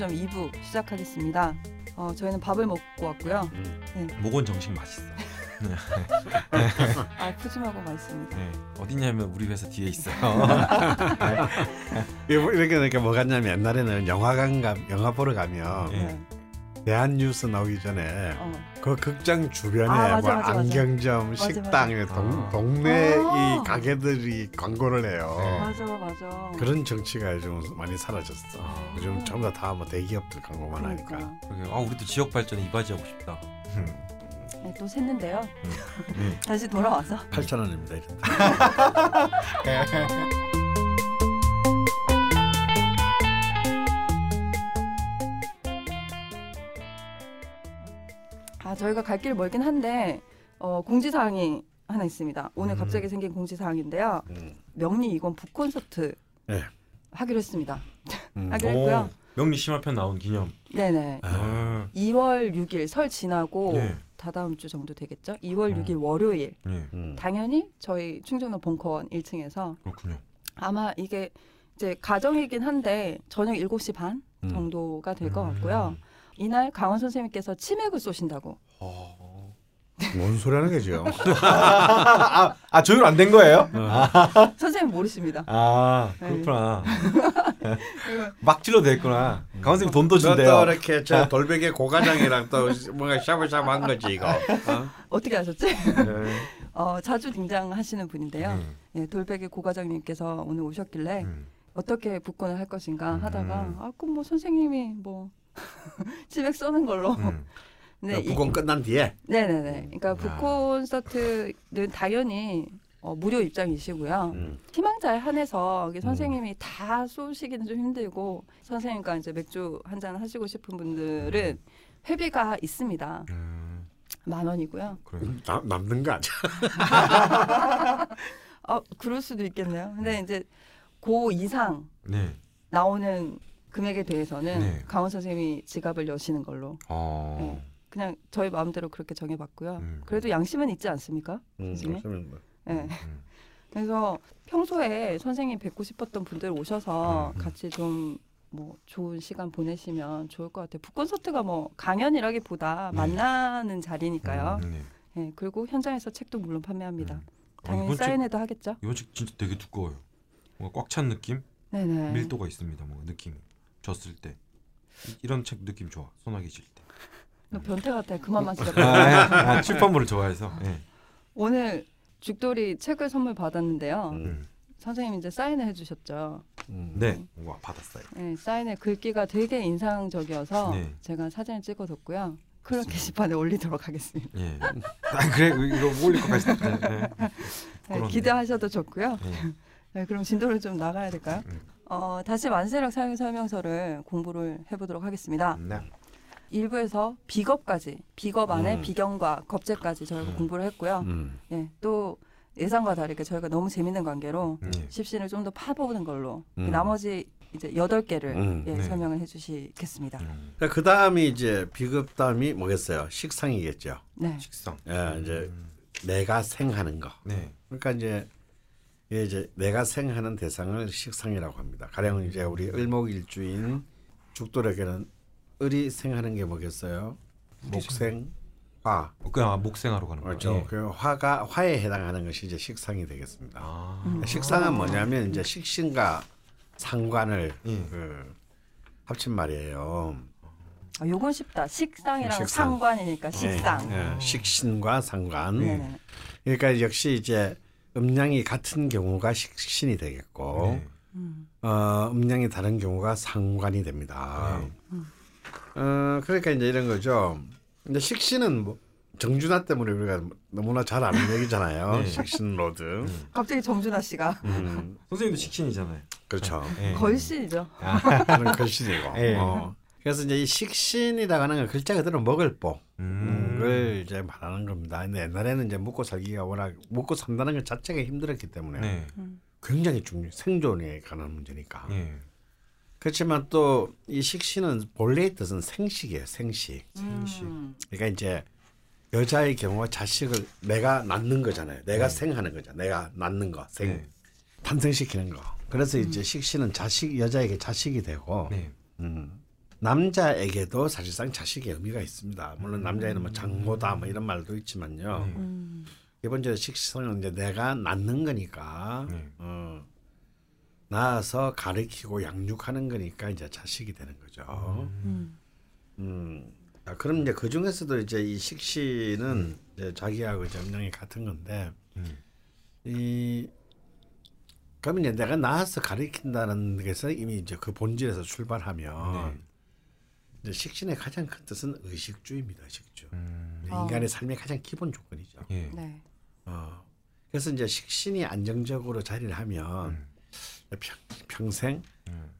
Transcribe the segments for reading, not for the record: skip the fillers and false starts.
주점 2부 시작하겠습니다. 저희는 밥을 먹고 왔고요. 네. 목원 정식 맛있어. 아, 푸짐하고 맛있습니다. 네. 어디냐면 우리 회사 뒤에 있어요. 이렇게 뭐갔냐면 옛날에는 영화 보러 가면 네. 대한뉴스 나오기 전에 그 극장 주변에 맞아, 안경점, 맞아. 식당, 동네 이 가게들이 광고를 해요. 네. 맞아. 그런 정치가 요즘 많이 사라졌어. 요즘 전부 다 뭐 대기업들 광고만 하니까. 그러니까. 우리도 지역 발전에 이바지하고 싶다. 네, 또 샜는데요. 다시 돌아와서 8,000원입니다. 이런데. 저희가 갈 길 멀긴 한데 공지사항이 하나 있습니다. 오늘 갑자기 생긴 공지사항인데요. 명리 2권 북콘서트 하기로 했습니다. 하기로 했고요. 명리 심화편 나온 기념. 네네. 2월 6일 설 지나고 다다음 주 정도 되겠죠? 2월 6일 월요일. 당연히 저희 충정로 벙커원 1층에서. 그렇군요. 아마 이게 이제 가정이긴 한데 저녁 7시 반 정도가 될 것 같고요. 이날 강원 선생님께서 치맥을 쏘신다고. 뭔 소리 하는 거죠? 조율 안 된 거예요? 선생님 모르십니다. 그렇구나. 막 찔러도 됐구나. 강원 선생님 돈도 준대요. 또 이렇게 저 돌베개 고과장이랑 또 뭔가 샤브샤브한 거지 이거. 어떻게 아셨지? 자주 등장하시는 분인데요. 예, 돌베개 고과장님께서 오늘 오셨길래 어떻게 복권을 할 것인가 하다가 그럼 뭐 선생님이 뭐 치맥 쏘는 걸로. 근데 북콘 끝난 뒤에. 네네네. 그러니까 북콘서트는 당연히 무료 입장이시고요. 희망자에 한해서 선생님이 다 쏘시기는 좀 힘들고 선생님과 이제 맥주 한잔 하시고 싶은 분들은 회비가 있습니다. 10,000원이고요. 그래. 남는 거 아니야? 그럴 수도 있겠네요. 근데 이제 고 이상 나오는 금액에 대해서는 강원 선생님이 지갑을 여시는 걸로. 네. 그냥 저희 마음대로 그렇게 정해봤고요. 그래도 양심은 있지 않습니까? 양심은. 네. 그래서 평소에 선생님 뵙고 싶었던 분들 오셔서 같이 좀 뭐 좋은 시간 보내시면 좋을 것 같아요. 북콘서트가 뭐 강연이라기보다 만나는 자리니까요. 네. 그리고 현장에서 책도 물론 판매합니다. 당연히 사인회도 하겠죠. 이번 책 진짜 되게 두꺼워요. 뭔가 꽉 찬 느낌? 네네. 밀도가 있습니다. 뭔가 느낌. 졌을 때 이런 책 느낌 좋아. 소나기 질 때. 너 변태 같아. 그만 마시자. 출판물을 좋아해서. 오늘 죽돌이 책을 선물 받았는데요. 선생님 이제 사인을 해주셨죠. 네. 와, 받았어요. 네, 사인의 글귀가 되게 인상적이어서 제가 사진을 찍어뒀고요. 클럽 게시판에 올리도록 하겠습니다. 예. 그래 이거 올릴 것까지. 기대하셔도 좋고요. 네, 그럼 진도를 좀 나가야 될까요? 다시 만세력 사용 설명서를 공부를 해보도록 하겠습니다. 네. 1부에서 비겁까지, 비겁 안에 비견과 겁재까지 저희가 공부를 했고요. 예, 또 예상과 다르게 저희가 너무 재밌는 관계로 십신을 좀 더 파보는 걸로 나머지 이제 8개를 설명을 해주시겠습니다. 그 다음이 이제 비겁 다음이 뭐겠어요? 식상이겠죠. 네. 식상. 예, 이제 내가 생하는 거. 네. 그러니까 이제 내가 생하는 대상을 식상이라고 합니다. 가령 이제 우리 을목일주인 죽돌에게는 을이 생하는 게 뭐겠어요? 목생, 화. 그냥 목생하러 가는 거죠. 그렇죠. 그럼 화가 화에 해당하는 것이 이제 식상이 되겠습니다. 식상은 뭐냐면 이제 식신과 상관을 합친 말이에요. 요건 쉽다. 식상이랑 상관이니까 식상. 식신과 상관. 그러니까 역시 이제 음양이 같은 경우가 식신이 되겠고 음양이 다른 경우가 상관이 됩니다. 그러니까 이제 이런 거죠. 근데 식신은 뭐 정준하 때문에 우리가 너무나 잘 아는 얘기잖아요. 식신 로드. 갑자기 정준하 씨가. 선생님도 식신이잖아요. 그렇죠. 걸신이죠. 저는 걸신이고. 그래서 이제 이 식신이라고 하는 건 글자 그대로 먹을 복. 을 이제 말하는 겁니다. 근데 옛날에는 이제 먹고 살기가 워낙 먹고 산다는 것 자체가 힘들었기 때문에 굉장히 중요 생존에 관한 문제니까. 그렇지만 또 이 식신은 본래의 뜻은 생식이에요. 생식. 그러니까 이제 여자의 경우와 자식을 내가 낳는 거잖아요. 내가 생하는 거죠. 내가 낳는 거, 생 탄생시키는 거. 그래서 이제 식신은 자식 여자에게 자식이 되고. 남자에게도 사실상 자식의 의미가 있습니다. 물론 남자에는 뭐 장모다 뭐 이런 말도 있지만요. 기본적으로 식신은 이제 내가 낳는 거니까 낳아서 가르치고 양육하는 거니까 이제 자식이 되는 거죠. 아, 그럼 이제 그 중에서도 이제 이 식신은 이제 자기하고 이제 음양이 같은 건데 이 그러면 이제 내가 낳아서 가르친다는 것에서 이미 이제 그 본질에서 출발하면 이제 식신의 가장 큰 뜻은 의식주입니다. 의식주. 인간의 삶의 가장 기본 조건이죠. 예. 네. 그래서 이제 식신이 안정적으로 자리를 하면 평생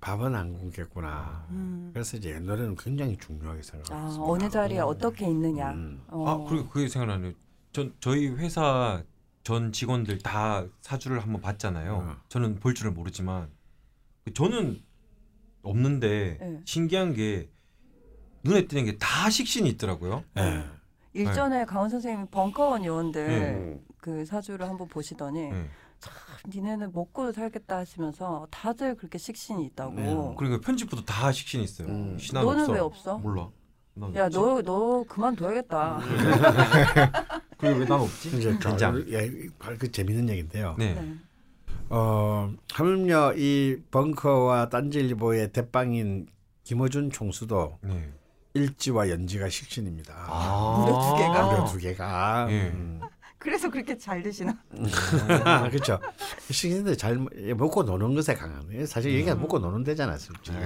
밥은 안 굶겠구나. 그래서 이제 옛날에는 굉장히 중요하게 생각했습니다. 아, 어느 자리에 어떻게 있느냐. 아, 그리고 그게 생각나네요. 저희 회사 전 직원들 다 사주를 한번 봤잖아요. 저는 볼 줄은 모르지만 저는 없는데 신기한 게 눈에 띄는 게 다 식신이 있더라고요. 일전에 강원 선생님 벙커원 요원들 그 사주를 한번 보시더니 참 니네는 먹고 살겠다 하시면서 다들 그렇게 식신이 있다고. 그러니까 편집부도 다 식신이 있어요. 신한 너는 없어. 왜 없어? 몰라. 야, 너 그만둬야겠다. 그게 왜 난 없지? 이제 그 재밌는 얘기인데요. 네. 하물며 이 벙커와 딴지일보의 대빵인 김어준 총수도 일지와 연지가 식신입니다. 무려 두 개가. 그래서 그렇게 잘 드시나? 그렇죠. 식신들 잘 먹고 노는 것에 강함이에요. 사실 얘기가 먹고 노는 데잖아, 솔직히.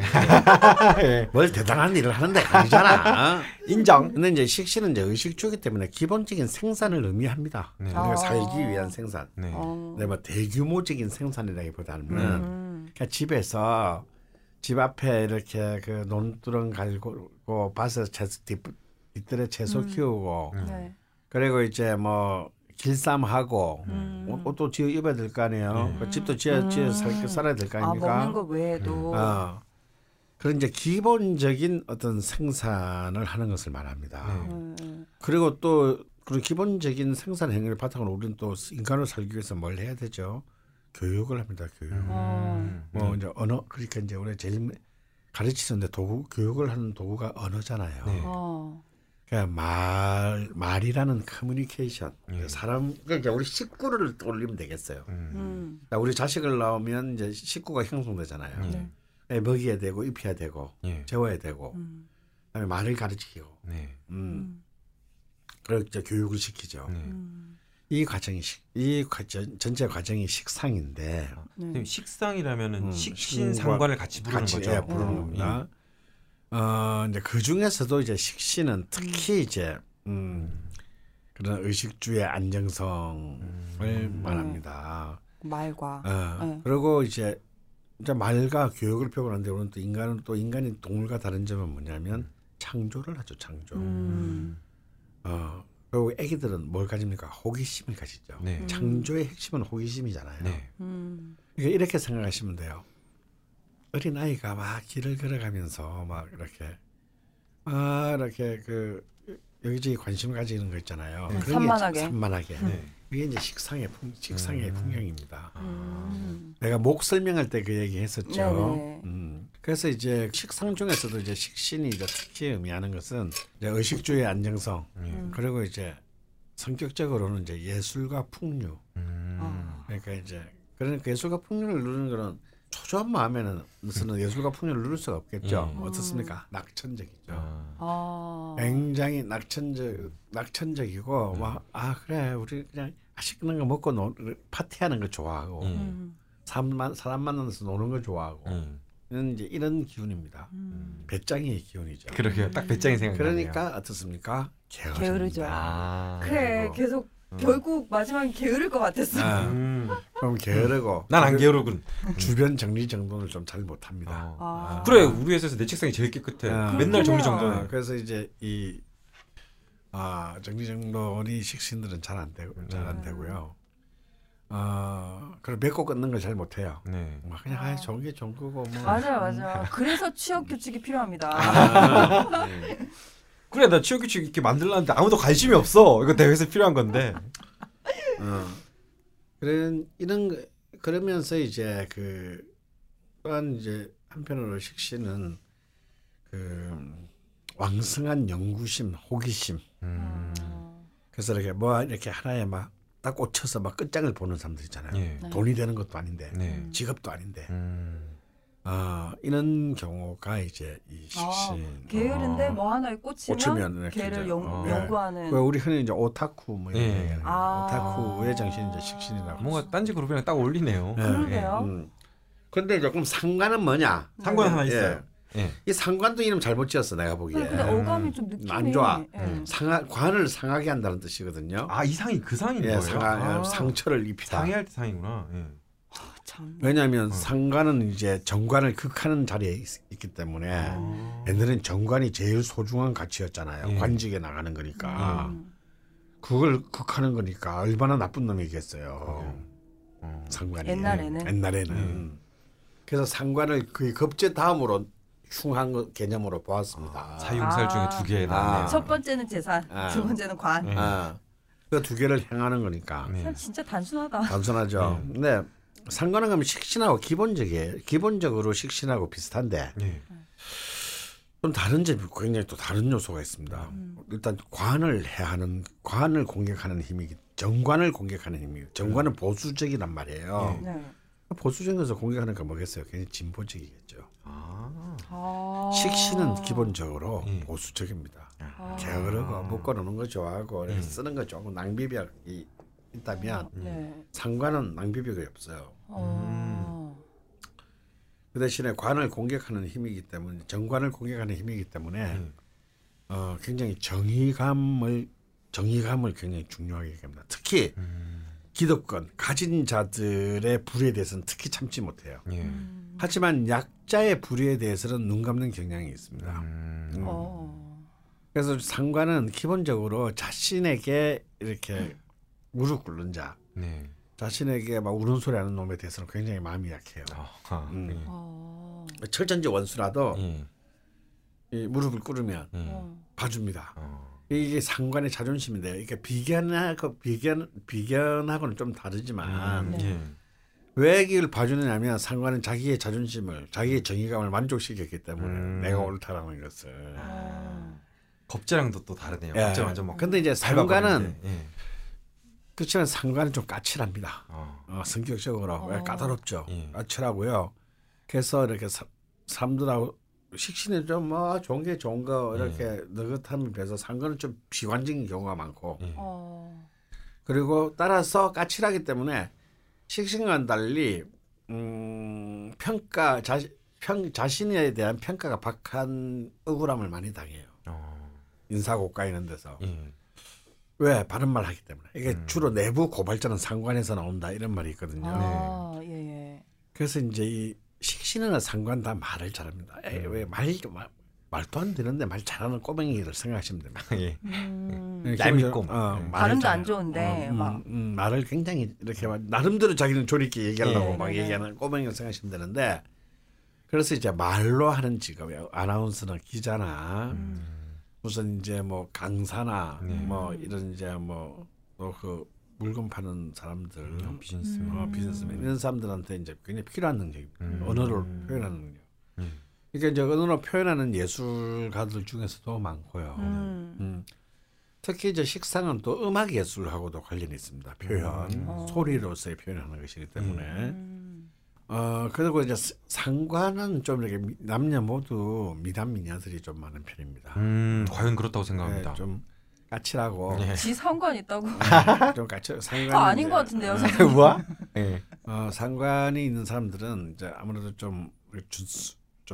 뭘 대단한 일을 하는 데가 아니잖아. 인정. 근데 이제 식신은 이제 의식주기 때문에 기본적인 생산을 의미합니다. 그러니까 살기 위한 생산. 근데 뭐 대규모적인 생산이라기보다는 그냥 집에서 집 앞에 이렇게 그 논두렁 갈고 밭에서 뒷뜰에 채소 키우고 그리고 이제 뭐 길쌈하고 옷도 지어 입어야 될 거 아니에요. 그 집도 지어 살아야 될 거 아닙니까? 먹는 거 외에도 그런 이제 기본적인 어떤 생산을 하는 것을 말합니다. 그리고 또 그런 기본적인 생산 행위를 바탕으로 우리는 또 인간으로 살기 위해서 뭘 해야 되죠? 교육을 합니다. 교육. 뭐 이제 언어 그러니까 이제 우리 제일 가르치는데 도구 교육을 하는 도구가 언어잖아요. 그러니까 말이라는 커뮤니케이션 사람 그러니까 우리 식구를 떠올리면 되겠어요. 그러니까 우리 자식을 낳으면 이제 식구가 형성되잖아요. 먹여야 되고 입혀야 되고 재워야 되고 그다음에 말을 가르치고 그리고 이제 교육을 시키죠. 이 과정이 전체 과정이 식상인데 식상이라면은 식신 상관을 같이 부르는 거죠. 부르는 겁니다. 이제 그 중에서도 이제 식신은 특히 이제 그런 의식주의 안정성을 말합니다. 말과 그리고 이제 말과 교육을 표현하는데 우리는 또 인간이 동물과 다른 점은 뭐냐면 창조를 하죠. 창조. 그리고 애기들은 뭘 가집니까? 호기심을 가지죠. 창조의 핵심은 호기심이잖아요. 그러니까 이렇게 생각하시면 돼요. 어린 아이가 막 길을 걸어가면서 막 이렇게 그 여기저기 관심을 가지는 거 있잖아요. 산만하게. 이게 이제 식상의 풍경입니다. 내가 목 설명할 때 그 얘기했었죠. 그래서 이제 식상 중에서도 이제 식신이 이제 특히 의미하는 것은 이제 의식주의 안정성 그리고 이제 성격적으로는 이제 예술과 풍류. 그러니까 이제 그러니까 예술과 풍류를 누르는 거는 초조한 마음에는 쓰는 예술과 풍류를 누를 수가 없겠죠. 어떻습니까? 낙천적이죠. 굉장히 낙천적이고 막 그래 우리 그냥 맛있는 거 먹고 파티하는 거 좋아하고 사람 만나서 노는 거 좋아하고 이제 이런 기운입니다. 배짱이의 기운이죠. 그러게요. 딱 배짱이 생각나네요. 그러니까 어떻습니까? 게으르죠. 그래 계속. 결국 마지막에 게으를 것 같았어. 그럼 게으르고 난 안 게으르군. 주변 정리정돈을 좀 잘 못합니다. 그래 우리 회사에서 내 책상이 제일 깨끗해. 맨날 정리정돈해. 그래서 이제 이 정리정돈이 식신들은 잘 안 되고요. 그리고 맺고 끊는 걸 잘 못해요. 막 그냥 좋은 게 좋은 거고 뭐. 맞아. 그래서 취업 규칙이 필요합니다. 그래 나 취업규칙 이렇게 만들라는데 아무도 관심이 없어. 이거 대회에서 필요한 건데. 그러면서 이제 그 또한 이제 한편으로 식신은 왕성한 연구심, 호기심. 그래서 이렇게 뭐 이렇게 하나에 막 딱 꽂혀서 막 끝장을 보는 사람들 있잖아요. 예. 네. 돈이 되는 것도 아닌데, 네. 직업도 아닌데. 이런 경우가 이제 이 식신 게으른데 뭐 하나에 꽂히면 걔를 연구하는. 네. 우리 흔히 이제 오타쿠 뭐 이런 얘기하는 오타쿠의 정신이 이제 식신이라고. 뭔가 딴지 그룹이랑 딱 어울리네요. 그런데요. 그런데 이제 그럼 상관은 뭐냐? 상관 하나 있어요. 예. 이 상관도 이름 잘못 지었어 내가 보기에. 근데 어감이 좀 느낌이 안 좋아. 관을 상하게 한다는 뜻이거든요. 아, 이 상이 그 상인 거예요? 상처를 입히다. 상해할 때 상이구나. 예. 왜냐하면 상관은 이제 정관을 극하는 자리에 있기 때문에 옛날에는 정관이 제일 소중한 가치였잖아요. 예. 관직에 나가는 거니까. 그걸 극하는 거니까 얼마나 나쁜 놈이겠어요. 상관이. 옛날에는. 그래서 상관을 거의 겁제 다음으로 흉한 개념으로 보았습니다. 사용살 중에 두 개에 나왔네요. 첫 번째는 재산, 두 번째는 관. 그 두 개를 행하는 거니까. 진짜 단순하다. 단순하죠. 근데 상관은 가면 식신하고 기본적으로 식신하고 비슷한데 좀 다른 점이 굉장히 또 다른 요소가 있습니다. 일단 관을 공격하는 힘이 정관을 공격하는 힘이에요. 정관은 보수적이란 말이에요. 보수적에서 공격하는 건 뭐겠어요? 굉장히 진보적이겠죠. 식신은 기본적으로 보수적입니다. 게으르고 묶어놓는 거 좋아하고 쓰는 거 조금 낭비벽이 있다면 상관은 낭비벽이 없어요. 그 대신에 관을 공격하는 힘이기 때문에 정관을 공격하는 힘이기 때문에 굉장히 정의감을 굉장히 중요하게 얘기합니다. 특히 기득권 가진 자들의 불의에 대해서는 특히 참지 못해요. 하지만 약자의 불의에 대해서는 눈 감는 경향이 있습니다. 그래서 상관은 기본적으로 자신에게 이렇게 무릎 꿇는 자, 자신에게 막 우는 소리 하는 놈에 대해서는 굉장히 마음이 약해요. 철전지 원수라도 이 무릎을 꿇으면 봐줍니다. 이게 상관의 자존심인데요. 이게 비견하고는 좀 다르지만 왜 이걸 봐주느냐면 상관은 자기의 자존심을 자기의 정의감을 만족시켰기 때문에 내가 옳다라는 것을. 겁재랑도 또 다르네요. 겁재 완전 막. 근데 이제 상관은 그렇지만 상관은 좀 까칠합니다. 성격적으로 까다롭죠. 까칠하고요. 그래서 이렇게 사람들하고 식신은 좀 뭐 좋은 게 좋은 거 이렇게 느긋함에 비해서 상관은 좀 비관적인 경우가 많고 그리고 따라서 까칠하기 때문에 식신과는 달리 자신에 대한 평가가 박한 억울함을 많이 당해요. 인사고가 있는 데서. 왜? 바른 말 하기 때문에. 이게 주로 내부 고발자는 상관에서 나온다 이런 말이 있거든요. 그래서 이제 이 식신은 상관 다 말을 잘합니다. 왜 말도 안 되는데 말 잘하는 꼬맹이를 생각하시면 됩니다. 얄미꼬. 발음도 안 좋은데 말을 굉장히 이렇게 나름대로 자기는 조리 있게 얘기하려고 얘기하는 꼬맹이를 생각하시면 되는데 그래서 이제 말로 하는 직업, 아나운서나 기자나 무슨 이제 뭐 강사나 뭐 이런 이제 뭐 그 물건 파는 사람들, 비즈니스맨 이런 사람들한테 이제 굉장히 필요한 능력입니다. 언어로 표현하는 능력. 그러니까 이제 언어로 표현하는 예술가들 중에서도 많고요. 특히 이제 식상은 또 음악 예술하고도 관련이 있습니다. 표현, 소리로서의 표현하는 것이기 때문에. 그리고 이제 상관은 좀 이렇게 남녀 모두 미남미녀들이 좀 많은 편입니다. 과연 그렇다고 생각합니다. 좀 까칠하고. 지 상관 있다고. 좀 까칠. 다 아닌 것 같은데요. 뭐? 상관이 있는 사람들은 이제 아무래도 좀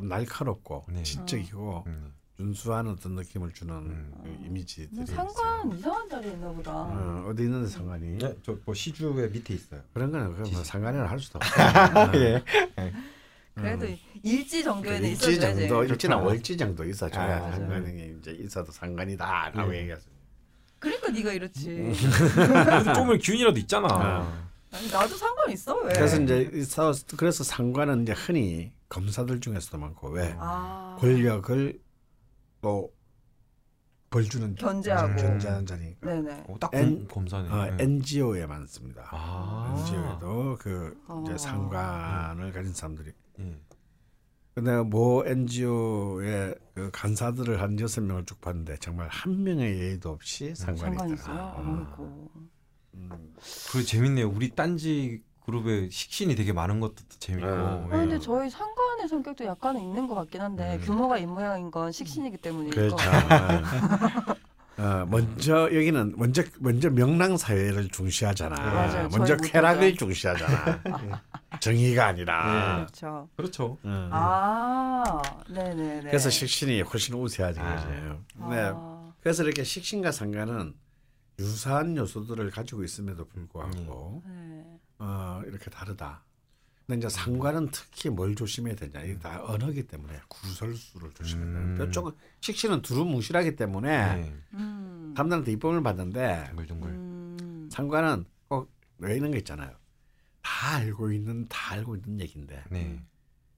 날카롭고 지적이고 준수한 어떤 느낌을 주는 이미지들이. 상관 이상한 자리에 있나 보다. 어디 있는데 상관이? 네, 저 뭐 시주에 밑에 있어요. 그런 거는 뭐 상관이라 할 수도 없어요. 그래도 일지 정도에는 있어야지. 일지나 월지 정도 있어줘야 상관이 이제 있어도 상관이다라고 얘기했어요. 그러니까 네가 이렇지. 조금의 기운이라도 있잖아. 나도 상관 있어. 왜? 그래서 상관은 이제 흔히 검사들 중에서도 많고 왜 권력을 또 벌주는 견제하는 자리니까. 딱 검사네. NGO에 많습니다. NGO에도 그 이제 상관을 가진 사람들이 내가 모 NGO의 그 간사들을 한 6명을 쭉 봤는데 정말 한 명의 예의도 없이 상관이 있다. 아이고. 그리고 재밌네요. 우리 딴지 그룹에 식신이 되게 많은 것도 재밌고. 그런데 저희 상관의 성격도 약간 있는 것 같긴 한데 규모가 이 모양인 건 식신이기 때문일 것 같아요. 먼저 여기는 먼저 명랑 사회를 중시하잖아. 맞아요. 먼저 쾌락을 중시하잖아. 정의가 아니라. 네. 그렇죠. 그렇죠. 아, 네네네. 그래서 식신이 훨씬 우세하죠. 네. 그래서 이렇게 식신과 상관은 유사한 요소들을 가지고 있음에도 불구하고 이렇게 다르다. 근데 이제 상관은 특히 뭘 조심해야 되냐? 이게 다 언어기 때문에 구설수를 조심해야 돼요. 뼈쪽은 식신은 두루뭉실하기 때문에 사람들한테 입범을 받는데 둥글둥글. 상관은 꼭 외우는 거 있잖아요. 다 알고 있는 얘긴데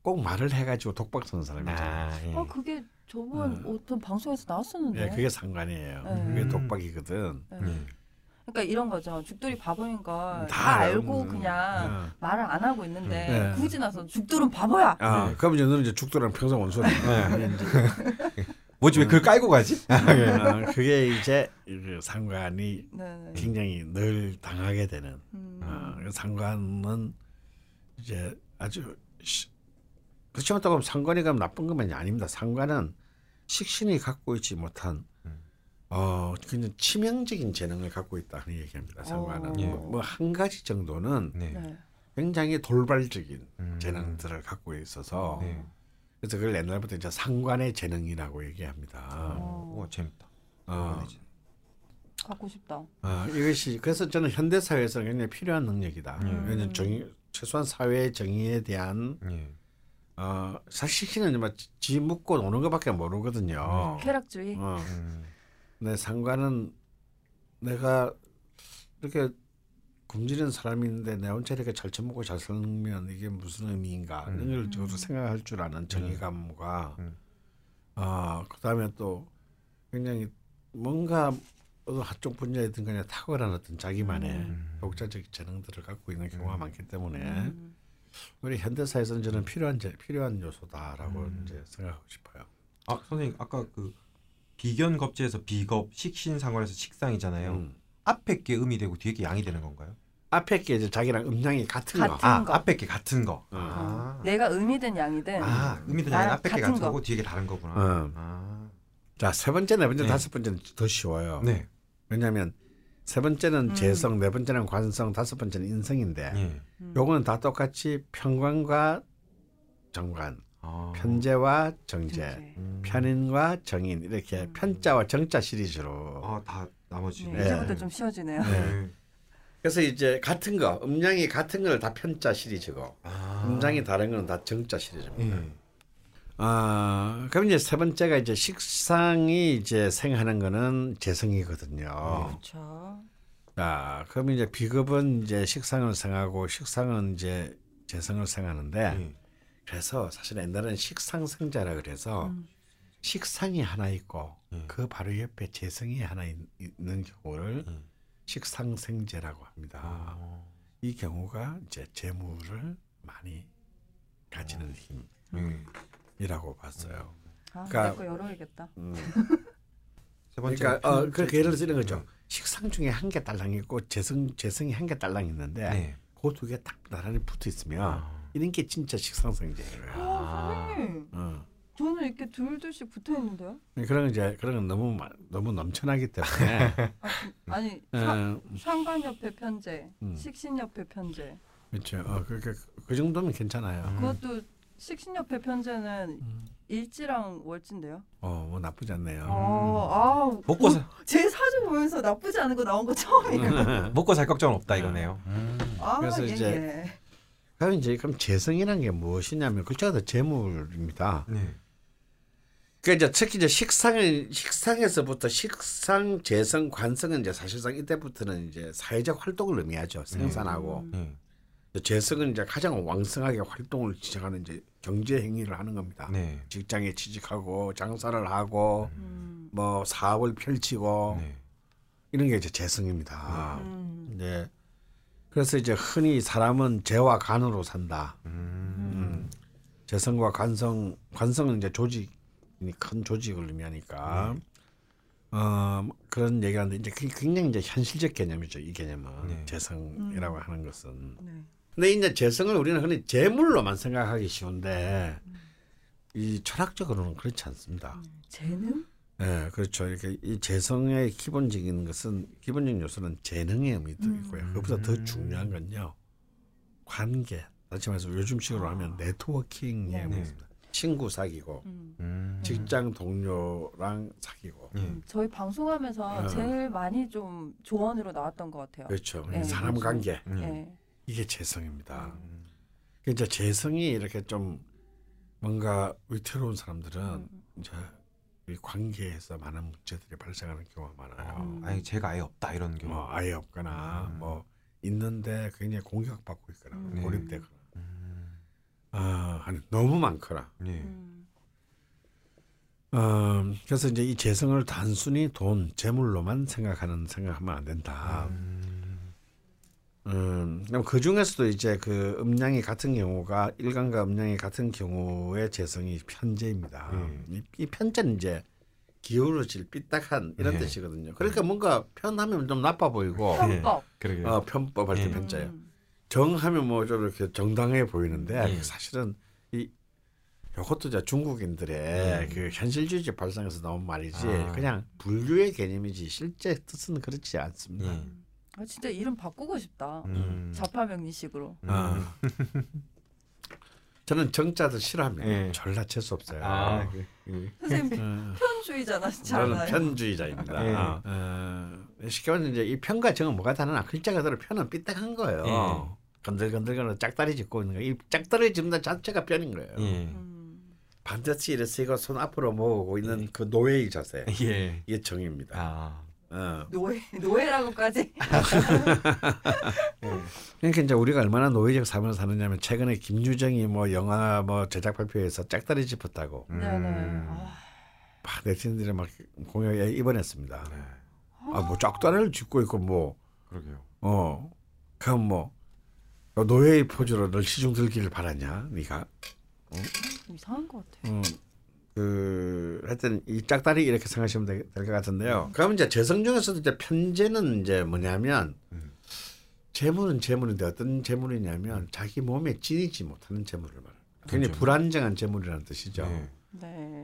꼭 말을 해가지고 독박 쓰는 사람이잖아요. 아, 예. 그게 저번 어떤 방송에서 나왔었는데. 네, 그게 상관이에요. 그게 독박이거든. 그러니까 이런 거죠. 죽돌이 바보인가 다 알고 그냥 말을 안 하고 있는데 굳이 나서 죽돌은 바보야. 그럼 이제 너는 이제 죽돌은 평생 원수야. 뭐지 왜 그걸 깔고 가지? 그게 이제 상관이 굉장히 늘 당하게 되는. 상관은 이제 아주 그렇지 않다고 하면 상관이 가면 나쁜 것만이 아닙니다. 상관은 식신이 갖고 있지 못한 그냥 치명적인 재능을 갖고 있다는 얘기입니다. 상관은 한 가지 정도는 굉장히 돌발적인 재능들을 갖고 있어서 그래서 그걸 옛날부터 이제 상관의 재능이라고 얘기합니다. 오, 재밌다. 갖고 싶다. 이것이 그래서 저는 현대 사회에서 굉장히 필요한 능력이다. 왜냐하면 최소한 사회의 정의에 대한 사실 식신은 지 묻고 노는 것밖에 모르거든요. 쾌락주의. 내 상관은 내가 이렇게 굶주린 사람인데 내 혼자 이렇게 잘 처먹고 잘 살면 이게 무슨 의미인가 이런 걸 생각할 줄 아는 정의감과 그다음에 또 굉장히 뭔가 한쪽 분야이든 그냥 탁월한 어떤 자기만의 독자적 재능들을 갖고 있는 경우가 많기 때문에 우리 현대사에서는 저는 필요한 요소다라고 이제 생각하고 싶어요. 아 선생님 아까 그 비견 겁재에서 비겁, 식신 상관에서 식상이잖아요. 앞에 게 음이 되고 뒤에 게 양이 되는 건가요? 앞에 게 이제 자기랑 음양이 같은 거. 앞에 게 같은 거. 내가 음이든 양이든. 음이든 양이든 앞에 게 같은 거고 뒤에 게 다른 거구나. 자, 세 번째, 네 번째, 다섯 번째는 더 쉬워요. 네. 왜냐하면 세 번째는 재성, 네 번째는 관성, 다섯 번째는 인성인데 요거는 다 똑같이 편관과 정관. 편재와 정재, 편인과 정인 이렇게 편자와 정자 시리즈로 다 나머지네. 이제부터 좀 쉬워지네요. 그래서 이제 같은 거 음양이 같은 걸 다 편자 시리즈고 음양이 다른 거는 다 정자 시리즈입니다. 그럼 이제 세 번째가 이제 식상이 이제 생하는 거는 재성이거든요. 그렇죠. 그럼 이제 비겁은 이제 식상을 생하고 식상은 이제 재성을 생하는데. 그래서 사실 옛날에는 식상생자라 그래서 식상이 하나 있고 그 바로 옆에 재성이 하나 있는 경우를 식상생재라고 합니다. 이 경우가 이제 재물을 많이 가지는 힘이라고 봤어요. 그러니까 열어야겠다. 그러니까 그렇게 예를 들어 이런 거죠. 식상 중에 한 개 딸랑 있고 재성이 한 개 딸랑 있는데 그 두 개 딱 나란히 붙어 있으면. 이런 게 진짜 식상생재예요. 선생님, 저는 이렇게 둘씩 붙어 있는데요. 그런 건 너무 넘쳐나기 때문에. 상관 옆에 편재, 식신 옆에 편재. 그렇죠. 그 정도면 괜찮아요. 그것도 식신 옆에 편재는 일지랑 월지인데요. 뭐 나쁘지 않네요. 먹고 살. 제 사주 보면서 나쁘지 않은 거 나온 거 처음이에요. 먹고 살 걱정은 없다 이거네요. 그래서 이제. 그럼 재성이란 게 무엇이냐면 글자가 다 재물입니다. 그러니까 이제 특히 이제 식상에서부터 식상, 재성, 관성은 이제 사실상 이때부터는 이제 사회적 활동을 의미하죠. 생산하고 재성은 이제 가장 왕성하게 활동을 지향하는 이제 경제 행위를 하는 겁니다. 직장에 취직하고 장사를 하고 뭐 사업을 펼치고 이런 게 이제 재성입니다. 그래서 이제 흔히 사람은 재와 간으로 산다. 재성과 관성, 관성은 이제 조직이 큰 조직을 의미하니까 그런 얘기하는데 이제 굉장히 이제 현실적 개념이죠. 이 개념은 네. 재성이라고 하는 것은. 네. 근데 이제 재성을 우리는 흔히 재물로만 생각하기 쉬운데 이 철학적으로는 그렇지 않습니다. 재능? 네, 그렇죠. 이렇게 이 재성의 기본적인 것은 기본적인 요소는 재능의 의미도 있고요. 그것보다 더 중요한 건요 관계. 다시 말해서 요즘식으로 하면 네트워킹의 의미입니다. 친구 사귀고 직장 동료랑 사귀고. 저희 방송하면서 제일 많이 좀 조언으로 나왔던 것 같아요. 그렇죠. 네. 사람 관계. 네. 이게 재성입니다. 그러니까 재성이 이렇게 좀 뭔가 위태로운 사람들은 이제 관계에서 많은 문제들이 발생하는 경우가 많아요. 아니 제가 아예 없다 이런 경우. 뭐 아예 없거나 뭐 있는데 굉장히 공격받고 있거나 고립되거나. 아니 너무 많거나. 그래서 이제 이 재성을 단순히 돈, 재물로만 생각하면 안 된다. 그럼 그 중에서도 이제 그 음양이 같은 경우가 일간과 음양이 같은 경우의 재성이 편재입니다. 이 편재는 이제 기울어질, 삐딱한 이런 뜻이거든요. 그러니까 뭔가 편하면 좀 나빠 보이고 편법, 편법 할 때 편재예요. 정하면 뭐 좀 이렇게 정당해 보이는데 사실은 이 이것도 이제 중국인들의 그 현실주의 발상에서 나온 말이지 그냥 분류의 개념이지 실제 뜻은 그렇지 않습니다. 아 진짜 이름 바꾸고 싶다. 좌파명리식으로. 저는 정자도 싫어합니다. 전라 재수 없어요. 선생님 편주의자나 저는 편주의자입니다. 쉽게 말하면 이제 이 편과 정은 뭐가 다르나 글자 그대로 편은 삐딱한 거예요. 건들건들거나 짝다리 짚고 있는 거. 이 짝다리 짚는 자체가 편인 거예요. 반드시 이래서 이거 손 앞으로 모으고 있는 그 노예의 자세. 이게 정입니다. 노예라고까지. 그러니까 이제 우리가 얼마나 노예적 삶을 사느냐면 최근에 김유정이 뭐 영화 뭐 제작 발표에서 짝다리 짚었다고. 막 네티즌들이 막 공약에 입원했습니다. 아 뭐 짝다리를 짚고 있고 뭐. 그러게요. 그럼 뭐 노예의 포즈로 널 시중 들기를 바라냐, 네가? 좀 이상한 것 같아. 하여튼 이 짝다리 이렇게 생각하시면 될 것 같은데요. 그러면 이제 재성 중에서도 이제 편재는 이제 뭐냐면 재물은 재물인데 어떤 재물이냐면 자기 몸에 지니지 못하는 재물을 말합니다. 굉장히 불안정한 재물이라는 뜻이죠.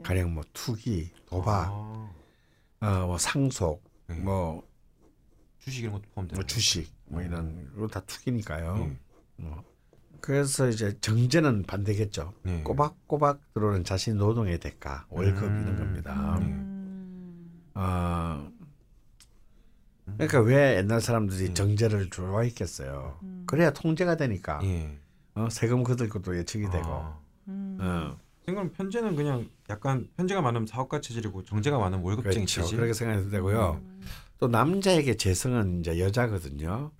가령 뭐 투기, 도박, 뭐 상속, 뭐 주식 이런 것도 포함돼요. 뭐 주식 뭐 이런 거 다 투기니까요. 그래서 이제 정재는 반대겠죠. 꼬박꼬박 들어오는 자신 노동의 대가, 월급 이런 겁니다. 그러니까 왜 옛날 사람들이 정재를 좋아했겠어요. 그래야 통제가 되니까 세금 거둘 것도 예측이 되고. 그럼 편재는 그냥 약간 편재가 많으면 사업가 체질이고 정재가 많으면 월급쟁이 체질. 그렇게 생각해도 되고요. 또 남자에게 재성은 이제 여자거든요.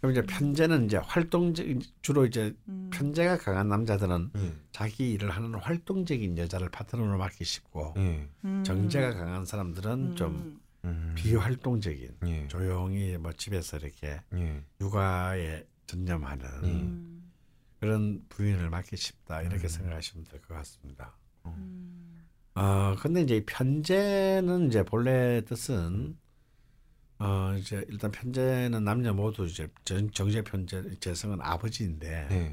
그럼 이제 편재는 이제 활동적 주로 이제 편재가 강한 남자들은 자기 일을 하는 활동적인 여자를 파트너로 맡기 쉽고 정재가 강한 사람들은 좀 비활동적인 조용히 뭐 집에서 이렇게 육아에 전념하는 그런 부인을 맡기 쉽다 이렇게 생각하시면 될 것 같습니다. 근데 이제 편재는 이제 본래 뜻은 이제 일단 편재는 남녀 모두 이제 정재 편재 재성은 아버지인데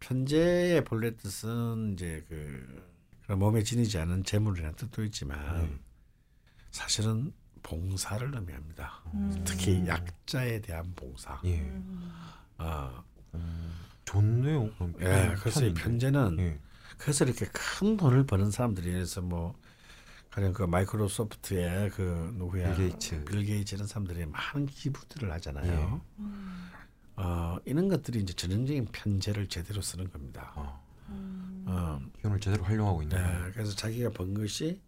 편재의 본래 뜻은 이제 그런 몸에 지니지 않은 재물이라는 뜻도 있지만 사실은 봉사를 의미합니다. 특히 약자에 대한 봉사. 좋네요. 그래서 이 편재는 그래서 이렇게 큰 돈을 버는 사람들이 그래서 뭐 가령 그 마이크로소프트의 그 누구야 빌 게이츠 이런 사람들이 많은 기부들을 하잖아요. 이런 것들이 이제 전형적인 편재를 제대로 쓰는 겁니다. 이걸 제대로 활용하고 있네요. 그래서 자기가 번 것이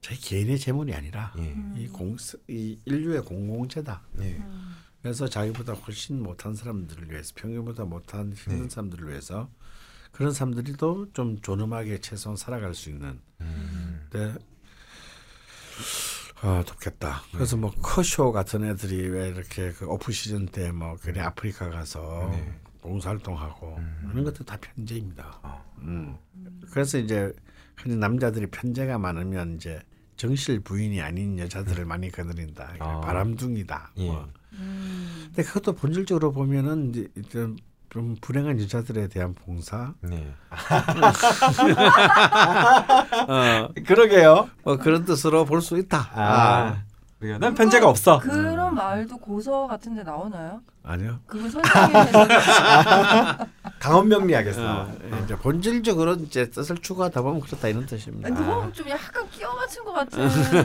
자기 개인의 재물이 아니라 이 인류의 공공재다. 그래서 자기보다 훨씬 못한 사람들을 위해서 평균보다 못한 힘든 사람들을 위해서 그런 사람들이도 좀 존엄하게 최소한 살아갈 수 있는. 돕겠다. 그래서 뭐 커쇼 같은 애들이 왜 이렇게 그 오프 시즌 때 뭐 그래 아프리카 가서 봉사활동하고 이런 것도 다 편재입니다. 그래서 이제 남자들이 편재가 많으면 이제 정실 부인이 아닌 여자들을 많이 거느린다. 아. 바람둥이다. 예. 뭐. 근데 그것도 본질적으로 보면은 이제 좀 불행한 여자들에 대한 봉사. 네. 그러게요. 그런 뜻으로 볼 수 있다. 난 편재가 없어. 그런 말도 고서 같은데 나오나요? 아니요. 그걸 설명해서 강원 명리 하겠어. 이제 본질적으로 이제 뜻을 추구하다 보면 그렇다 이런 뜻입니다. 그건 좀 약간 끼워 맞춘 것 같은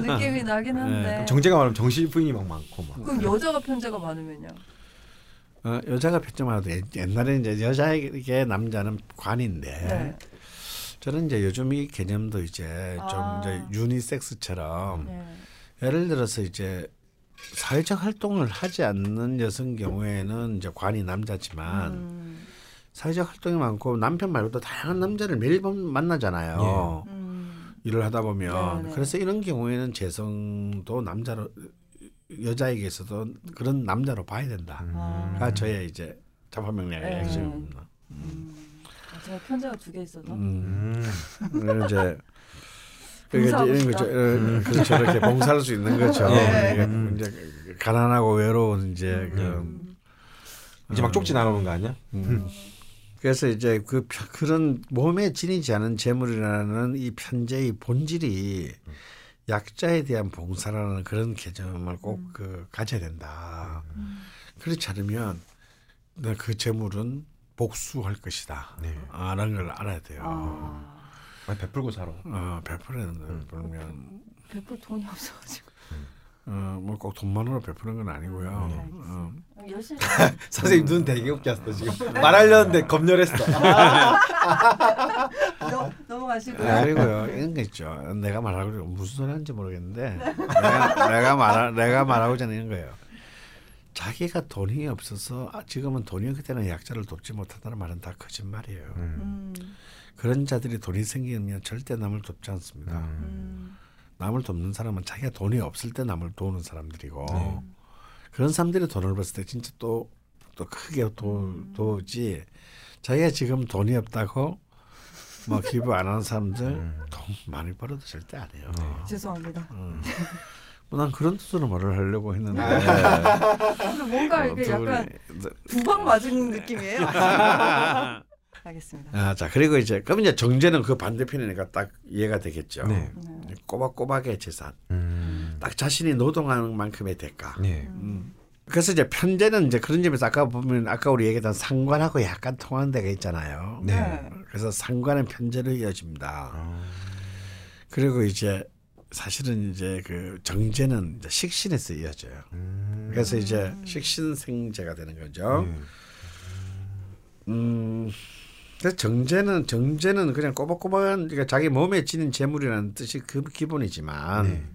느낌이 나긴 한데. 네. 정재가 많으면 정실 부인이 막 많고 막. 그럼 여자가 편재가 많으면요? 여자가 편재가 많아도 옛날에 이제 여자에게 남자는 관인데. 네. 저는 이제 요즘 이 개념도 이제 좀 이제 유니섹스처럼. 네. 예를 들어서 이제 사회적 활동을 하지 않는 여성 경우에는 이제 관이 남자지만 사회적 활동이 많고 남편 말고도 다양한 남자를 매일 만나잖아요. 예. 일을 하다 보면. 네네. 그래서 이런 경우에는 재성도 남자로 여자에게서도 그런 남자로 봐야 된다가 저의 이제 자파명리학의 핵심입니다. 제가 편재가 두 개 있어서. 이제. 그렇죠. 이렇게 봉사할 수 있는 거죠. 예. 이제 가난하고 외로운 이제 이제 막 쪽지 나오는 거 아니야? 그래서 이제 그런 몸에 지니지 않은 재물이라는 이 편재의 본질이 약자에 대한 봉사라는 그런 개념을 꼭 가져야 된다. 그렇지 않으면 그 재물은 복수할 것이다. 네. 라는 걸 알아야 돼요. 베풀고 살아. 베풀었는데 그러면 베풀 돈이 없어가지고. 뭐 꼭 돈만으로 베푸는 건 아니고요. 네, 열심히. 선생님 눈 되게 웃게 왔어 지금. 말하려는데 검열했어. 넘어가시고요. 아니고요. 이런 거 있죠. 내가 말하고 무슨 소리 하는지 모르겠는데 내가 말하고자 하는 거예요. 자기가 돈이 없어서 지금은 돈이 없기 때문에 약자를 돕지 못한다는 말은 다 거짓말이에요. 그런 자들이 돈이 생기면 절대 남을 돕지 않습니다. 남을 돕는 사람은 자기가 돈이 없을 때 남을 도우는 사람들이고 그런 사람들이 돈을 벌었을 때 진짜 또 크게 도우지 자기가 지금 돈이 없다고 뭐 기부 안 하는 사람들 돈 많이 벌어도 절대 안 해요. 죄송합니다. 난 그런 뜻으로 말을 하려고 했는데 뭔가 이게 약간 두방 맞은 느낌이에요. 알겠습니다. 자 그리고 이제 그럼 이제 정재는 그 반대편이니까 딱 이해가 되겠죠. 네. 꼬박꼬박의 재산, 딱 자신이 노동하는 만큼의 대가. 네. 그래서 이제 편재는 이제 그런 점에서 아까 보면 아까 우리 얘기했던 상관하고 약간 통하는 데가 있잖아요. 네. 그래서 상관은 편재로 이어집니다. 그리고 이제 사실은 이제 그 정재는 이제 식신에서 이어져요. 그래서 이제 식신생재가 되는 거죠. 그래서 정재는 그냥 꼬박꼬박한 그러니까 자기 몸에 지닌 재물이라는 뜻이 그 기본이지만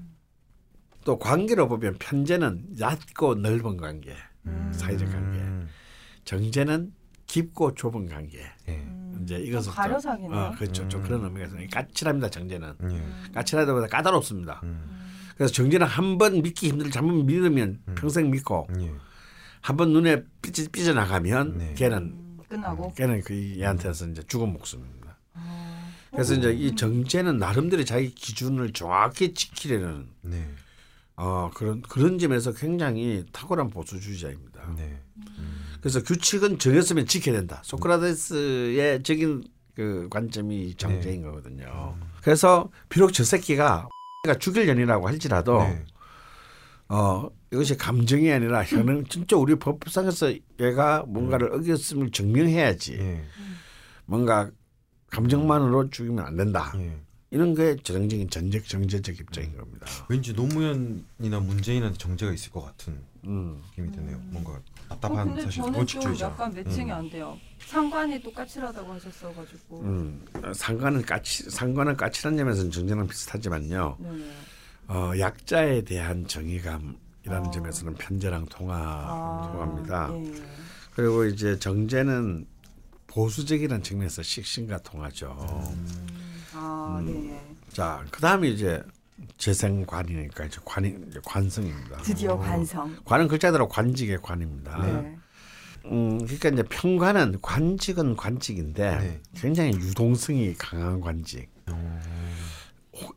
또 관계로 보면 편재는 얕고 넓은 관계, 사회적 관계. 정재는 깊고 좁은 관계. 이제 이것은 가려사기네요. 그렇죠. 좀 그런 의미에서 까칠합니다. 정재는 까칠하다 보다 까다롭습니다. 그래서 정재는 한 번 믿기 힘들고 잘못 믿으면 평생 믿고 한 번 눈에 삐져나가면 걔는 끝나고 걔는 그 얘한테서 이제 죽은 목숨입니다. 그래서 이제 이 정재는 나름대로 자기 기준을 정확히 지키려는 그런 점에서 굉장히 탁월한 보수주의자입니다. 네. 그래서 규칙은 정했으면 지켜야 된다. 소크라테스의 적인 그 관점이 정재인 거거든요. 그래서 비록 저 새끼가 죽일 년이라고 할지라도 이것이 감정이 아니라 진짜 우리 법상에서 얘가 뭔가를 어겼음을 증명해야지 뭔가 감정만으로 죽이면 안 된다. 이런 게 전형적인 정재적 입장인 겁니다. 왠지 노무현이나 문재인한테 정재가 있을 것 같은 느낌이 드네요. 뭔가 답답한 근데 사실 원칙주의자. 약간 매칭이 안 돼요. 상관이 또 까칠하다고 하셨어가지고. 상관은 까칠한 점에서는 정재랑 비슷하지만요. 약자에 대한 정의감이라는 점에서는 편재랑 통합합니다. 예. 그리고 이제 정재는 보수적이라는 측면에서 식신과 통하죠. 네. 자, 그다음에 이제 재생관이니까 이제 관성입니다. 드디어 관성. 관은 글자대로 관직의 관입니다. 네. 그러니까 이제 편관은 관직은 관직인데 네. 굉장히 유동성이 강한 관직.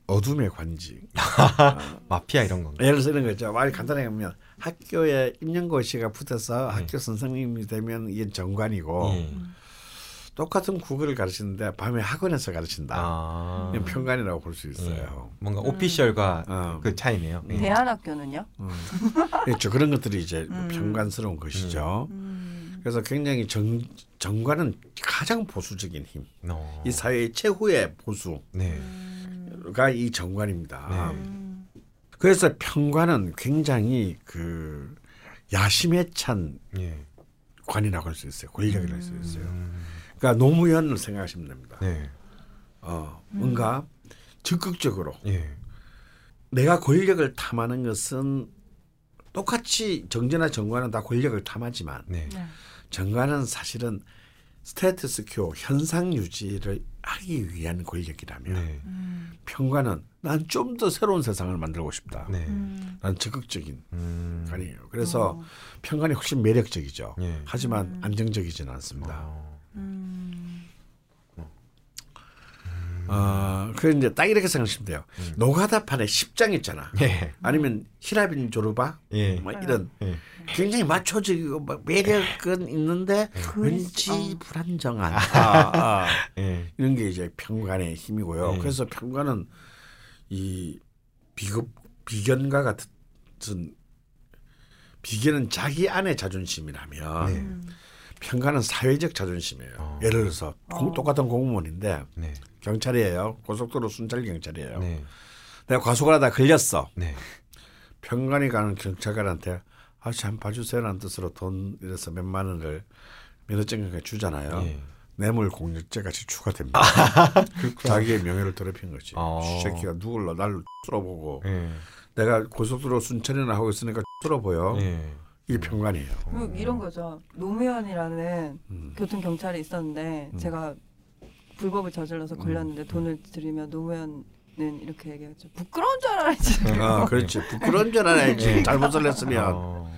어둠의 관직. 마피아 이런 건가? 예를 들어 이런 거죠. 말이 간단하게 보면 학교에 임용고시가 붙어서 학교 선생님이 되면 이게 정관이고 똑같은 국어를 가르치는데 밤에 학원에서 가르친다. 편관이라고 볼 수 있어요. 뭔가 오피셜과 그 차이네요. 대안학교는요? 그렇죠. 그런 것들이 이제 편관스러운 것이죠. 그래서 굉장히 정관은 가장 보수적인 힘. 이 사회의 최후의 보수. 네. 가 이 정관입니다. 네. 그래서 편관은 굉장히 그 야심에 찬 관이라고 할 수 있어요. 권력이라고 할 수 있어요. 그러니까 노무현을 생각하시면 됩니다. 네. 뭔가 적극적으로 내가 권력을 탐하는 것은 똑같이 정제나 정관은 다 권력을 탐하지만 정관은 사실은 스테이터스 큐어 현상 유지를 하기 위한 권력이라면 편관은 난 좀 더 새로운 세상을 만들고 싶다. 난 적극적인 관이에요. 그래서 편관이 훨씬 매력적이죠. 하지만 안정적이지는 않습니다. 그래서 이제 딱 이렇게 생각하시면 돼요. 노가다판에 십장 있잖아. 아니면 히라빈 조르바 막 이런 굉장히 맞춰지고 매력은 있는데 왠지 불안정한 이런 게 이제 편관의 힘이고요. 그래서 편관은 이 비견과 같은 비견은 자기 안의 자존심이라면 편관은 사회적 자존심이에요. 예를 들어서 똑같은 공무원인데 경찰이에요. 고속도로 순찰 경찰이에요. 내가 과속을 하다 걸렸어. 편관이 가는 경찰관한테 아, 참 봐주세요라는 뜻으로 돈 이래서 몇만 원을 면허증에 주잖아요. 뇌물 공여죄 같이 추가됩니다. 자기의 명예를 더럽힌 거지. 새끼가 누굴로 날로 뚫어보고 내가 고속도로 순찰이나 하고 있으니까 뚫어보여. 이게 편관이에요. 이런 거죠. 노무현이라는 교통경찰이 있었는데 제가 불법을 저질러서 걸렸는데 돈을 들이면 노무현은 이렇게 얘기했죠. 부끄러운 줄 알아야지. 그렇지. 부끄러운 줄 알아야지. 잘못을 했으면.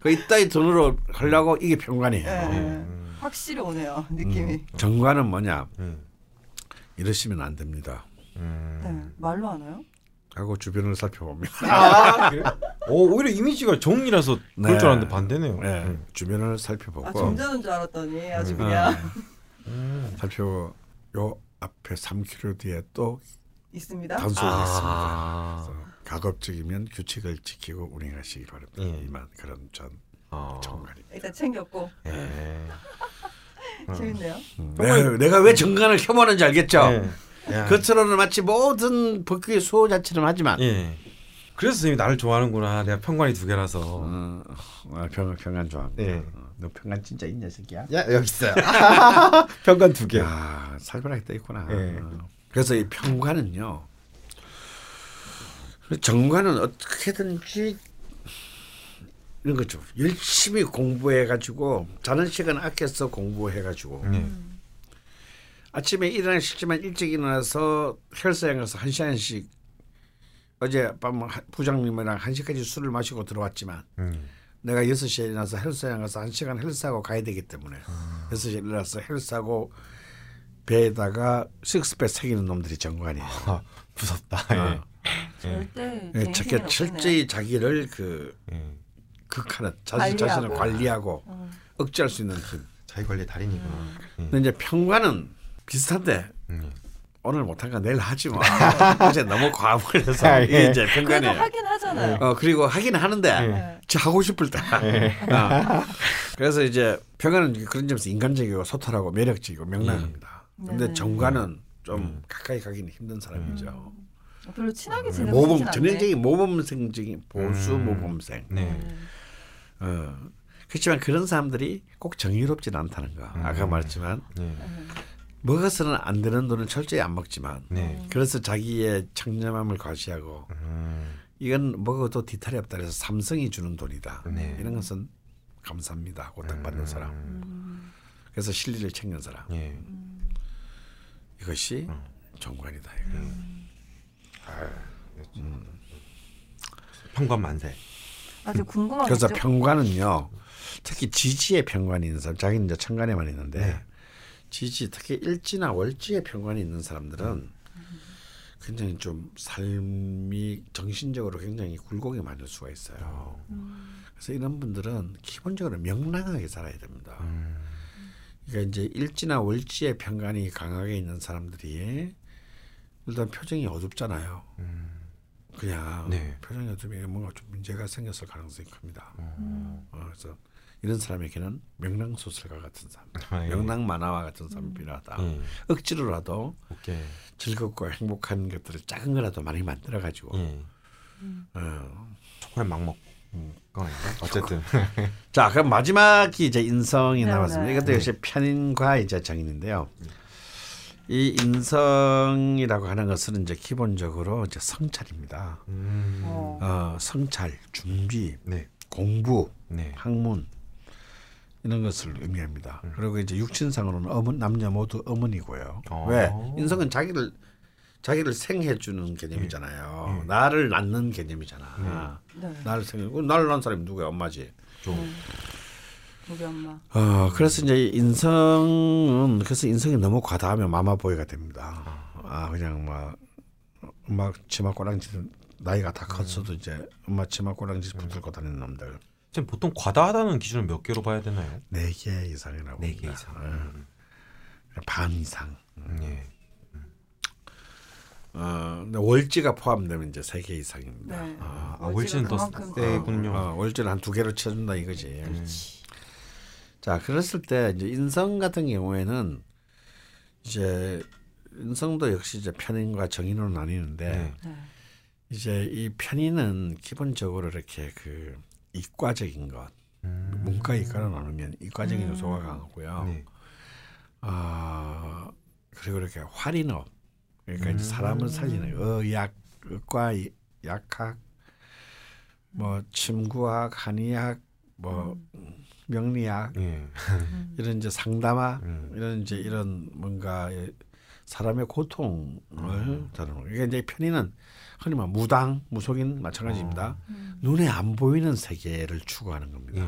그 이따위 돈으로 하려고 이게 편관이에요. 확실히 오네요. 느낌이. 정관은 뭐냐. 이러시면 안 됩니다. 말로 하나요? 하고 주변을 살펴봅니다. 오히려 이미지가 정이라서 그럴 줄 알았는데 반대네요. 주변을 살펴보고. 정자는 줄 알았더니 아주 그냥. 살펴보고 요 앞에 3km 뒤에 또 있습니다. 단속이 있습니다. 가급적이면 규칙을 지키고 운행하시기 바랍니다. 이만 그런 전 정관입니다. 일단 챙겼고. 재밌네요. 내가 왜 정관을 혐오하는지 알겠죠? 겉으로는 마치 모든 법규의 수호 자체는 하지만. 그래서 선생님이 나를 좋아하는구나. 내가 편관이 두 개라서. 편관 좋아합니다. 너 편관 진짜 있냐 새끼야? 야, 여기 있어요. 편관 두 개. 아, 살벌하게 떠 있구나. 그래서 이 편관은요. 정관은 어떻게든지 이런 거죠. 열심히 공부해가지고 자는 시간 아껴서 공부해가지고 아침에 일어나기 싫지만 일찍 일어나서 헬스장 가서 1시간씩 어젯밤 부장님이랑 1시까지 술을 마시고 들어왔지만 내가 6시에 일어나서 헬스장 가서 1시간 헬스하고 가야 되기 때문에 6시에 일어나서 헬스하고 배에다가 식스팩 새기는 놈들이 정관이에요. 무섭다. 절대 철저히 자기를 극하는 자신을 관리하고 억제할 수 있는 그 자기 관리 달인이구나. 근데 이제 편관은 비슷한데 오늘 못한가 내일 하지 뭐. 어제 너무 과음을 해서 이게 이제 편관이에요. 그래도 하긴 하잖아요. 그리고 하긴 하는데 하고 싶을 때. 그래서 이제 편관은 그런 점에서 인간적이고 소탈하고 매력적이고 명랑합니다. 근데 정관은 좀 가까이 가기는 힘든 사람이죠. 별로 친하게 지내는 모범 전형적인 모범생적인 보수 모범생. 그렇지만 그런 사람들이 꼭 정의롭지는 않다는 거. 아까 말했지만. 먹어서는 안 되는 돈은 철저히 안 먹지만 그래서 자기의 청렴함을 과시하고 이건 먹어도 뒤탈이 없다 그래서 삼성이 주는 돈이다. 이런 것은 감사합니다 하고 딱 받는 사람. 그래서 실리를 챙긴 사람. 이것이 정관이다. 편관 만세. 아주 궁금하죠. 그래서 편관은요, 특히 지지의 편관이 있는 사람, 자기는 이제 천간에만 있는데 네. 지지, 특히 일지나 월지의 편관이 있는 사람들은 굉장히 좀 삶이 정신적으로 굉장히 굴곡이 많을 수가 있어요. 그래서 이런 분들은 기본적으로 명랑하게 살아야 됩니다. 그러니까 이제 일지나 월지의 편관이 강하게 있는 사람들이 일단 표정이 어둡잖아요. 그냥 네. 표정이 어두우면 뭔가 좀 문제가 생겼을 가능성이 큽니다. 그래서 이런 사람에게는 명랑 소설가 같은 사람, 아, 예. 명랑 만화와 같은 사람이 필요하다. 억지로라도 오케이. 즐겁고 행복한 것들을 작은 거라도 많이 만들어 가지고. 정말 막 먹. 어쨌든 자 그럼 마지막이 이제 인성이 남았습니다. 이것도 역시 편인과 이제 정인인데요. 이 인성이라고 하는 것은 이제 기본적으로 이제 성찰입니다. 성찰, 준비, 네. 공부, 네. 학문 이런 것을 의미합니다. 그리고 이제 육신상으로는 어문, 남녀 모두 어문이고요. 왜? 인성은 자기를 생해주는 개념이잖아요. 나를 낳는 개념이잖아. 나를 생해주고 나를 낳은 사람이 누구야? 엄마지. 우리 엄마. 그래서 이제 인성은 그래서 인성이 너무 과다하면 마마보이가 됩니다. 아 그냥 막 엄마 치마 꼬랑지 나이가 다 컸어도 이제 엄마 치마 꼬랑지 붙들고 다니는 놈들. 지금 보통 과다하다는 기준은 몇 개로 봐야 되나요? 4개 이상이라고. 4개 이상. 반 이상. 예. 근데 월지가 포함되면 이제 3개 이상입니다. 네. 월지는 더 세군요. 월지는 한 2개로 쳐준다 이거지. 자, 그랬을 때 이제 인성 같은 경우에는 이제 인성도 역시 이제 편인과 정인으로 나뉘는데 네. 이제 이 편인은 기본적으로 이렇게 그 이과적인 것, 문과 이과로 나누면 이과적인 요소가 강하고요. 네. 그리고 이렇게 활인업. 그러니까 이제 사람을 살리는 의학, 의과, 약학, 뭐 침구학, 한의학, 뭐 명리학 이런 이제 상담학 이런 이제 이런 뭔가 사람의 고통을 다루는. 그러니까 이제 편인은 흔히 말 무당, 무속인 마찬가지입니다. 눈에 안 보이는 세계를 추구하는 겁니다.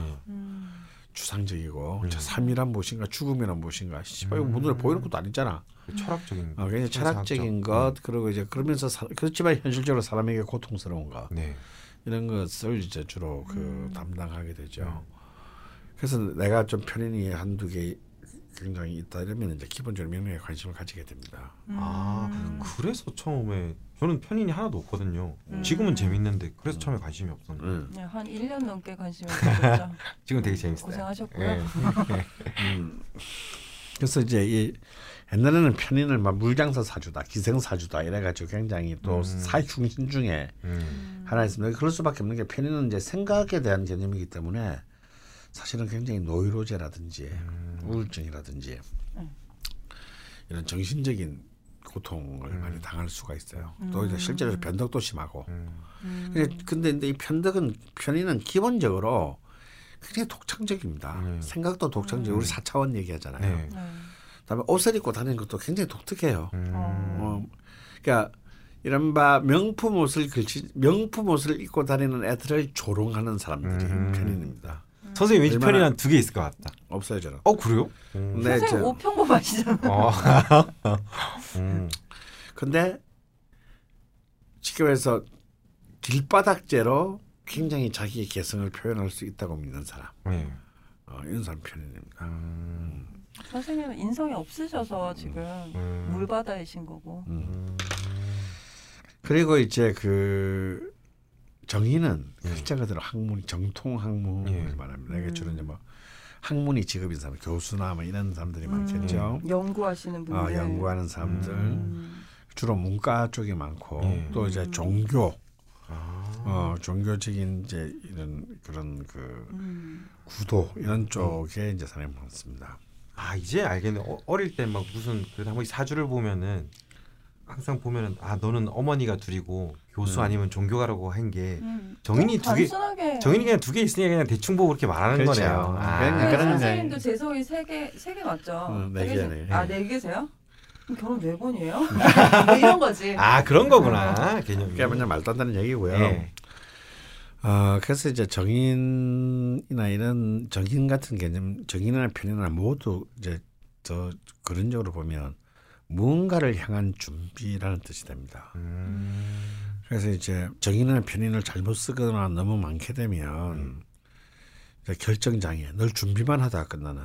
추상적이고 삶이란 무엇인가 죽음이란 무엇인가 씨발 이거 눈에 보이는 것도 아니잖아. 철학적인 굉장히 철학적인 것 그리고 이제 그러면서 그렇지만 현실적으로 사람에게 고통스러운 것 네. 이런 것을 이제 주로 그 담당하게 되죠. 그래서 내가 좀 편인이 한두 개 굉장히 있다 이러면 이제 기본적으로 명령에 관심을 가지게 됩니다. 아 그래서 처음에 저는 편인이 하나도 없거든요. 지금은 재밌는데 그래서 처음에 관심이 없었는데 네, 한 1년 넘게 관심이 없었죠. 지금 되게 재밌어요. 고생하셨고요. 네. 그래서 이제 이 옛날에는 편인을 막 물장사 사주다, 기생사주다 이래가지고 굉장히 또 사중심 중에 하나 있습니다. 그럴 수밖에 없는 게 편인은 이제 생각에 대한 개념이기 때문에 사실은 굉장히 노이로제라든지 우울증이라든지 이런 정신적인 고통을 많이 당할 수가 있어요. 또 이제 실제로 변덕도 심하고. 근데 이 편인은 기본적으로 굉장히 독창적입니다. 생각도 독창적이고 우리 4차원 얘기하잖아요. 그다음에 옷을 입고 다니는 것도 굉장히 독특해요. 그러니까 이른바 명품 옷을 입고 다니는 애들을 조롱하는 사람들이 편인입니다. 선생님 왠지 편인 한 2개 있을 것 같다. 없어요 저는. 그래요? 네, 선생님 옷 평범하시잖아요. 근데 쉽게 말해서 길바닥재로 굉장히 자기의 개성을 표현할 수 있다고 믿는 사람. 이런 사람 편인입니다. 선생님은 인성이 없으셔서 지금 물바다이신 거고. 그리고 이제 그 정인은 글자 그대로 학문, 정통 학문을 말합니다. 이게 주로 이제 뭐 학문이 직업인 사람, 교수나 뭐 이런 사람들이 많겠죠. 연구하시는 분들. 연구하는 사람들 주로 문과 쪽이 많고 또 이제 종교, 종교적인 이제 이런 그런 그 구도 이런 쪽에 이제 사람이 많습니다. 아 이제 알겠네. 어릴 때 막 무슨 그래도 한번 사주를 보면은. 항상 보면은 너는 어머니가 둘이고 교수 아니면 종교가라고 한 게 정인이 2개 단순하게. 정인이 그냥 2개 있으니까 그냥 대충 보고 그렇게 말하는 그렇죠. 거네요. 선생님도 제 소위 3개 맞죠? 4개네. 4개세요? 결혼 4번이에요? 이런 거지. 그런 거구나. 개념이. 그냥 말도 안 되는 얘기고요. 그래서 이제 정인이나 이런 정인 같은 개념, 정인이나 편인이나 모두 이제 저 그런 쪽으로 보면 무언가를 향한 준비라는 뜻이 됩니다. 그래서 이제 정인이나 편인을 잘못 쓰거나 너무 많게 되면 결정장애, 늘 준비만 하다가 끝나는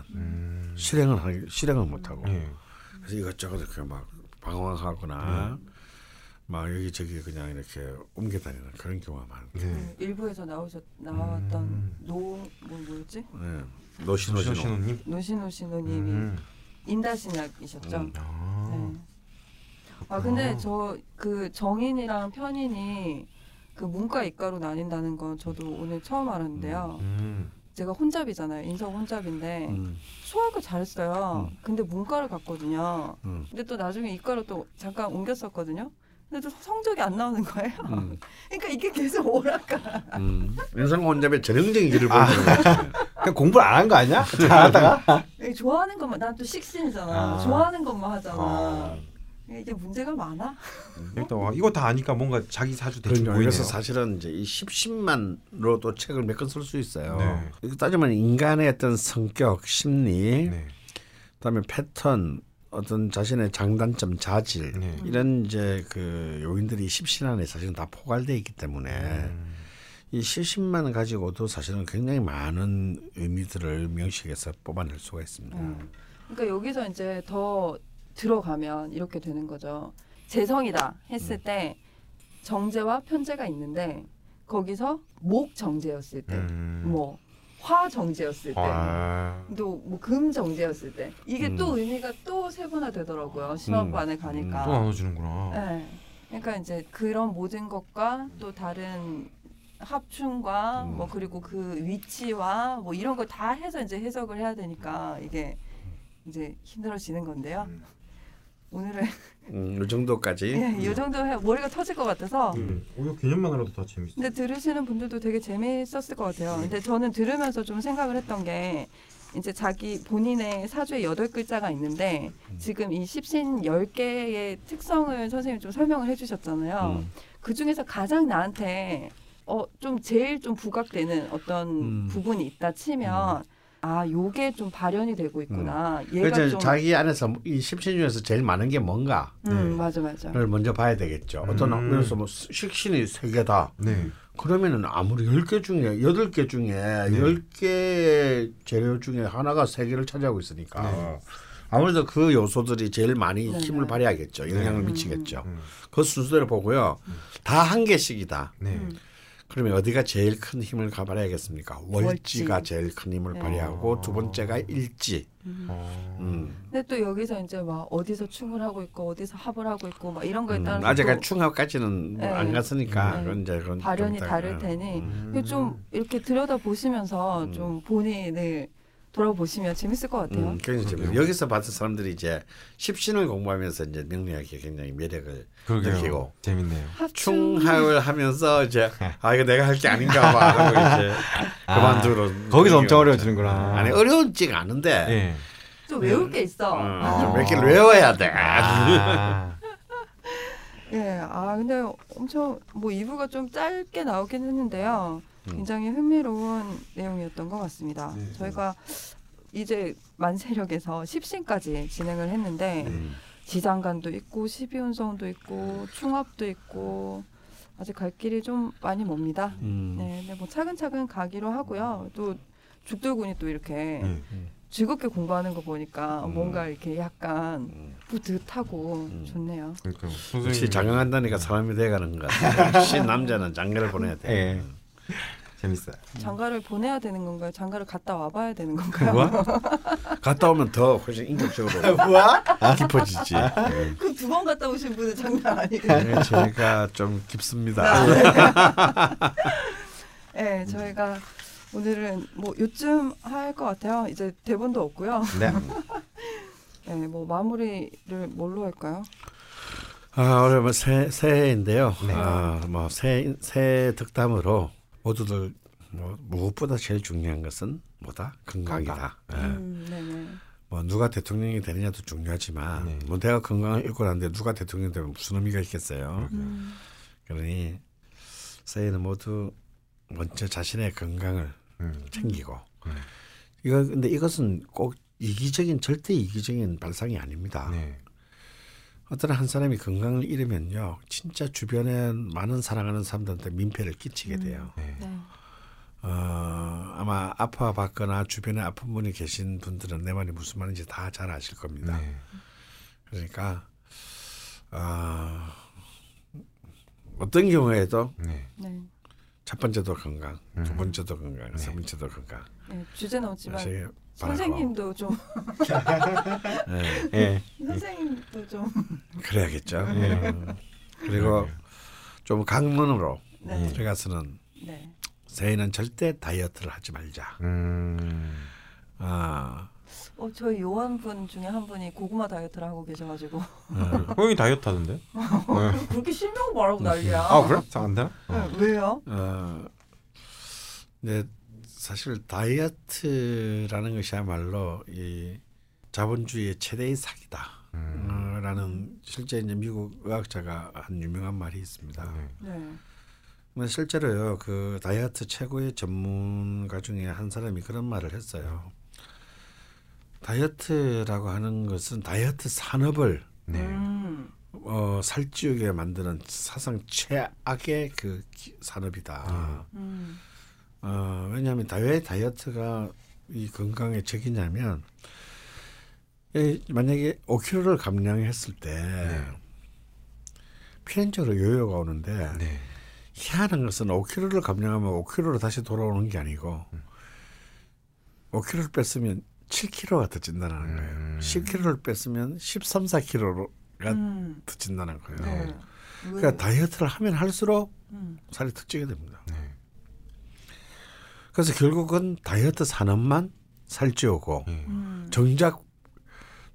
실행을 못하고 그래서 이것저것 이렇게 막 방황하거나 막 여기저기 그냥 이렇게 옮겨다니는 그런 경우가 많고 일부에서 나왔던 뭐였지? 네. 노신호신호님이 인다신약이셨죠. 네. 아 근데 저 그 정인이랑 편인이 그 문과 이과로 나뉜다는 건 저도 오늘 처음 알았는데요. 제가 혼잡이잖아요. 인성 혼잡인데 수학을 잘했어요. 근데 문과를 갔거든요. 근데 또 나중에 이과로 또 잠깐 옮겼었거든요. 근데 또 성적이 안 나오는 거예요. 그러니까 이게 계속 오락가. 인성 혼잡의 전형적인 길을 보는 거죠. 그냥 공부를 안 한 거 아니야? 잘하다가? 좋아하는 것만. 난 또 식신이잖아. 좋아하는 것만 하잖아. 이게 문제가 많아. 이거 다 아니까 뭔가 자기 사주 대충 보이네요. 그래서 사실은 이제 이 십신만으로도 책을 몇 권 쓸 수 있어요. 이거 따지면 인간의 어떤 성격, 심리, 그다음에 패턴, 어떤 자신의 장단점, 자질 이런 이제 그 요인들이 십신 안에 사실은 다 포괄돼 있기 때문에 이 십신만 가지고도 사실은 굉장히 많은 의미들을 명식에서 뽑아낼 수가 있습니다. 그러니까 여기서 이제 더 들어가면 이렇게 되는 거죠. 재성이다 했을 때 정재와 편재가 있는데 거기서 목 정재였을 때, 뭐 화 정재였을 때, 또 뭐 금 정재였을 때 이게 또 의미가 또 세분화되더라고요. 심화반에 가니까 또 나눠지는구나. 네. 그러니까 이제 그런 모든 것과 또 다른 합충과 뭐 그리고 그 위치와 뭐 이런 걸 다 해서 이제 해석을 해야 되니까 이게 이제 힘들어지는 건데요. 오늘은 이 정도까지. 예, 이 정도 머리가 터질 것 같아서. 오히려 개념만으로도 다 재밌어요. 근데 들으시는 분들도 되게 재미있었을 것 같아요. 근데 저는 들으면서 좀 생각을 했던 게 이제 자기 본인의 사주에 8글자가 있는데 지금 이 십신 10개의 특성을 선생님이 좀 설명을 해주셨잖아요. 그 중에서 가장 나한테 좀 제일 좀 부각되는 어떤 부분이 있다 치면. 아, 요게 좀 발현이 되고 있구나. 얘가 그렇죠. 좀 자기 안에서 이 십신 중에서 제일 많은 게 뭔가. 맞아를 먼저 봐야 되겠죠. 어떤 학면에서 뭐 식신이 3개다. 그러면은 아무리 10개 중에 8개 중에 10개의 재료 중에 하나가 3개를 차지하고 있으니까 아무래도 그 요소들이 제일 많이 힘을 발휘하겠죠. 영향을 미치겠죠. 그 순서대로 보고요. 다 한 개씩이다. 그러면 어디가 제일 큰 힘을 발휘하겠습니까? 월지가 제일 큰 힘을 발휘하고 두 번째가 일지. 근데 또 여기서 이제 막 어디서 충을 하고 있고 어디서 합을 하고 있고 막 이런 거에 따라서 아직까지 충합까지는 안 갔으니까 그런 발현이 다를 테니 좀 이렇게 들여다 보시면서 좀 본인을 돌아보시면 재밌을 것 같아요. 굉장히 재밌어요. 여기서 봤던 사람들이 이제 십신을 공부하면서 이제 명리학에 굉장히 매력을 느끼고 재밌네요. 충합을 하면서 이제 이거 내가 할 게 아닌가봐 하고 이제 그만두러 거기서 엄청 어려워지는구나. 아니 어려운지가 않은데 좀 외울 게 있어. 몇 개를 외워야 돼. 근데 엄청 뭐 2부가 좀 짧게 나오긴 했는데요. 굉장히 흥미로운 내용이었던 것 같습니다. 저희가 이제 만세력에서 십신까지 진행을 했는데 지장간도 있고 12운성도 있고 충합도 있고 아직 갈 길이 좀 많이 멉니다. 근데 뭐 차근차근 가기로 하고요. 또 죽돌군이 또 이렇게 즐겁게 공부하는 거 보니까 뭔가 이렇게 약간 뿌듯하고 좋네요. 그러니까 역시 장가간다니까 사람이 돼가는 것 같아요. 시 남자는 장가를 보내야 돼. 재밌어요. 장가를 보내야 되는 건가요? 장가를 갔다 와봐야 되는 건가요? 뭐야? 갔다 오면 더 훨씬 인격적으로 뭐야? 깊어지지. 그 2번 갔다 오신 분은 장난 아니에요. 저희가 좀 깊습니다. 네, 저희가 오늘은 뭐 요쯤 할 것 같아요. 이제 대본도 없고요. 네, 뭐 마무리를 뭘로 할까요? 오늘 뭐 새해인데요. 뭐 새해 덕담으로. 모두들 뭐 무엇보다 제일 중요한 것은 뭐다? 건강이다. 뭐 누가 대통령이 되느냐도 중요하지만 뭐 내가 건강을 잃고 났는데 누가 대통령이 되면 무슨 의미가 있겠어요. 그러니 새해는 모두 먼저 자신의 건강을 챙기고 이거 근데 이것은 꼭 이기적인 절대 이기적인 발상이 아닙니다. 네. 어떤 한 사람이 건강을 잃으면요, 진짜 주변에 많은 사랑하는 사람들한테 민폐를 끼치게 돼요. 네. 아마 아파봤거나 주변에 아픈 분이 계신 분들은 내 말이 무슨 말인지 다 잘 아실 겁니다. 네. 그러니까 어떤 경우에도 네. 첫 번째도 건강, 두 번째도 건강, 세 번째도 건강. 네, 주제 넘지만 선생님도 좀 네. 네. 선생님도 좀 그래야겠죠. 네. 그리고 좀 강론으로 들어가서는 네. 새해는 절대 다이어트를 하지 말자. 저희 요한분 중에 한 분이 고구마 다이어트를 하고 계셔가지고 형이 다이어트 하던데? 그렇게 실명 말하고 난리야. 아 그래? 잘 안 되나? 왜요? 근데 사실 다이어트라는 것이야말로 이 자본주의의 최대의 사기다 라는 실제 이제 미국 의학자가 한 유명한 말이 있습니다. 네. 실제로요 그 다이어트 최고의 전문가 중에 한 사람이 그런 말을 했어요. 다이어트라고 하는 것은 다이어트 산업을 살찌우게 만드는 사상 최악의 그 산업이다. 왜냐하면 왜 다이어트가 이 건강에 적이냐면 만약에 5kg를 감량했을 때 필연적으로 요요가 오는데 희한한 것은 5kg를 감량하면 5kg로 다시 돌아오는 게 아니고 5kg를 뺐으면 7kg가 더 찐다는 거예요. 10kg를 뺐으면 13, 14kg가 더 찐다는 거예요. 네. 그러니까 다이어트를 하면 할수록 살이 더 찌게 됩니다. 네. 그래서 결국은 다이어트 산업만 살찌우고 정작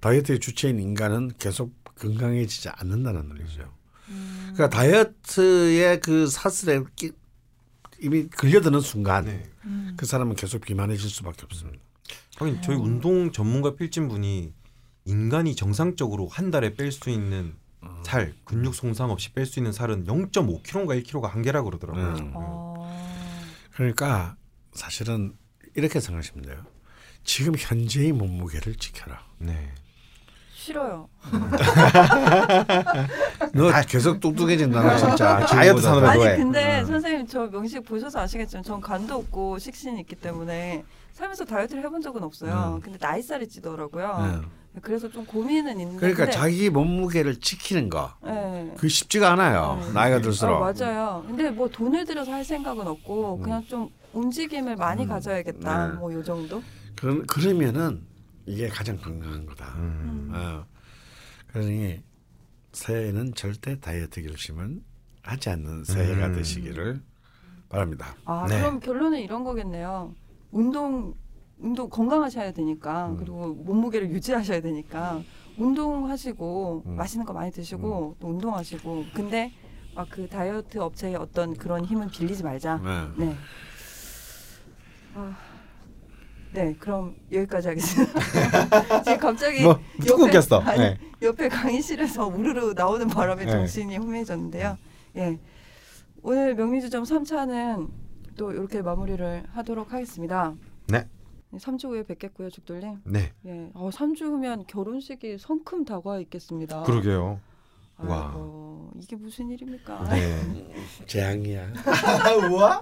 다이어트의 주체인 인간은 계속 건강해지지 않는다는 논리죠. 그러니까 다이어트의 그 사슬에 이미 걸려드는 순간 그 사람은 계속 비만해질 수밖에 없습니다. 하긴 저희 운동 전문가 필진 분이 인간이 정상적으로 한 달에 뺄 수 있는 살, 근육 손상 없이 뺄 수 있는 살은 0.5kg인가 1kg가 한계라고 그러더라고요. 그러니까 사실은 이렇게 생각하시면 돼요. 지금 현재의 몸무게를 지켜라. 네. 싫어요. 너 계속 뚱뚱해진다 진짜. 다이어트 산업에 아니 근데 선생님 저 명식 보셔서 아시겠지만 전 간도 없고 식신이 있기 때문에 살면서 다이어트를 해본 적은 없어요. 근데 나이살이 찌더라고요. 그래서 좀 고민은 있는데. 그러니까 자기 몸무게를 지키는 거. 네. 그게 쉽지가 않아요. 나이가 들수록. 맞아요. 근데 뭐 돈을 들여서 할 생각은 없고 그냥 좀 움직임을 많이 가져야겠다. 뭐 요 정도. 그러면은 이게 가장 건강한 거다. 그러니 새해에는 절대 다이어트 결심은 하지 않는 새해가 되시기를 바랍니다. 아 네. 그럼 결론은 이런 거겠네요. 운동 건강하셔야 되니까 그리고 몸무게를 유지하셔야 되니까 운동하시고 맛있는 거 많이 드시고 또 운동하시고 근데 막 그 다이어트 업체의 어떤 그런 힘은 빌리지 말자. 네. 네. 네, 그럼 여기까지 하겠습니다. 지금 갑자기 뭐, 웃겼어. 네. 옆에 강의실에서 우르르 나오는 바람에 정신이 혼미해졌는데요. 예, 오늘 명리주점 3차는 또 이렇게 마무리를 하도록 하겠습니다. 네. 3주 후에 뵙겠고요, 죽돌님. 네. 예, 3주 후면 결혼식이 성큼 다가와 있겠습니다. 그러게요. 아이고, 와, 이게 무슨 일입니까? 네, 재앙이야. 우와.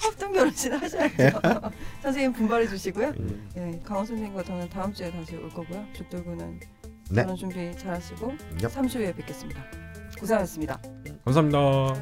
합동 결혼식 하셔야죠. 선생님 분발해 주시고요. 예, 강원 선생님과 저는 다음 주에 다시 올 거고요. 죽돌군은 결혼 준비 잘하시고 3주 후에 뵙겠습니다. 고생하셨습니다. 감사합니다.